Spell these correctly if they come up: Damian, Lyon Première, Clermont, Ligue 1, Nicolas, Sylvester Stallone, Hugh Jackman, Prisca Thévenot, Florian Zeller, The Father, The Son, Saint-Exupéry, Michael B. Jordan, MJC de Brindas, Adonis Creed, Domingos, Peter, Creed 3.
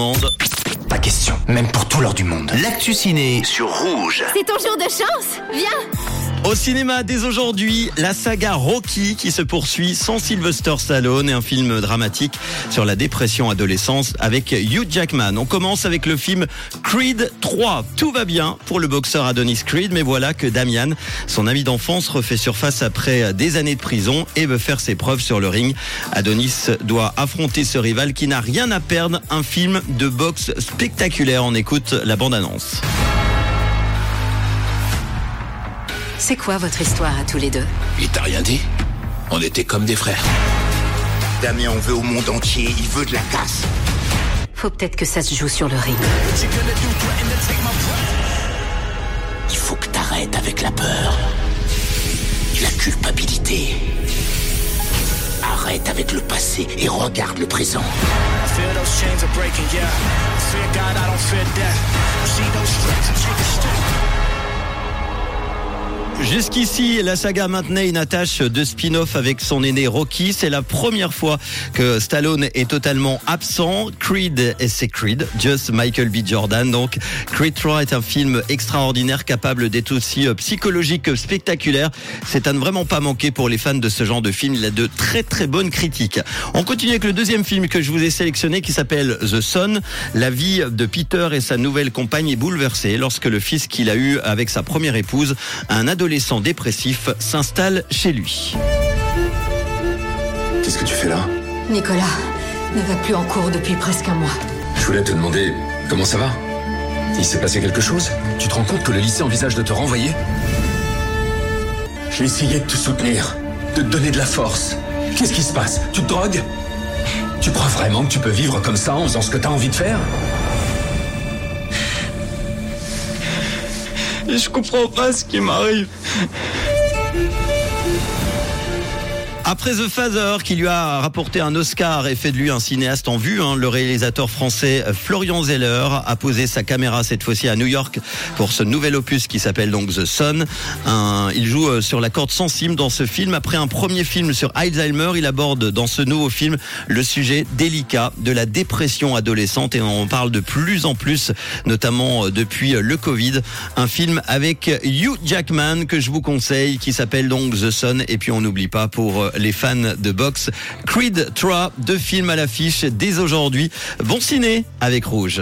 commande. Pas question, même pour tout l'or du monde. L'actu ciné sur Rouge. C'est ton jour de chance, viens. Au cinéma, dès aujourd'hui, la saga Rocky qui se poursuit sans Sylvester Stallone et un film dramatique sur la dépression adolescente avec Hugh Jackman. On commence avec le film Creed 3. Tout va bien pour le boxeur Adonis Creed, mais voilà que Damian, son ami d'enfance, refait surface après des années de prison et veut faire ses preuves sur le ring. Adonis doit affronter ce rival qui n'a rien à perdre. Un film de boxe spectaculaire. On écoute la bande-annonce. C'est quoi votre histoire à tous les deux ? Il t'a rien dit ? On était comme des frères. Damien, on veut au monde entier, il veut de la casse. Faut peut-être que ça se joue sur le ring. Il faut que t'arrêtes avec la peur. La culpabilité. Arrête avec le passé et regarde le présent. Jusqu'ici, la saga maintenait une attache de spin-off avec son aîné Rocky. C'est la première fois que Stallone est totalement absent. Creed, et c'est Creed, just Michael B. Jordan. Donc, Creed 3 est un film extraordinaire, capable d'être aussi psychologique que spectaculaire. C'est à ne vraiment pas manquer pour les fans de ce genre de film. Il a de très très bonnes critiques. On continue avec le deuxième film que je vous ai sélectionné qui s'appelle The Son. La vie de Peter et sa nouvelle compagne est bouleversée lorsque le fils qu'il a eu avec sa première épouse, un adolescent dépressif, s'installe chez lui. Qu'est-ce que tu fais là ? Nicolas ne va plus en cours depuis presque un mois. Je voulais te demander comment ça va ? Il s'est passé quelque chose ? Tu te rends compte que le lycée envisage de te renvoyer ? J'ai essayé de te soutenir, de te donner de la force. Qu'est-ce qui se passe ? Tu te drogues ? Tu crois vraiment que tu peux vivre comme ça en faisant ce que tu as envie de faire ? Je comprends pas ce qui m'arrive. Après The Father, qui lui a rapporté un Oscar et fait de lui un cinéaste en vue, le réalisateur français Florian Zeller a posé sa caméra cette fois-ci à New York pour ce nouvel opus qui s'appelle donc The Son. Il joue sur la corde sensible dans ce film. Après un premier film sur Alzheimer, il aborde dans ce nouveau film le sujet délicat de la dépression adolescente et on en parle de plus en plus, notamment depuis le Covid. Un film avec Hugh Jackman que je vous conseille qui s'appelle donc The Son. Et puis on n'oublie pas pour les fans de boxe, Creed 3, 2 films à l'affiche dès aujourd'hui. Bon ciné avec Rouge.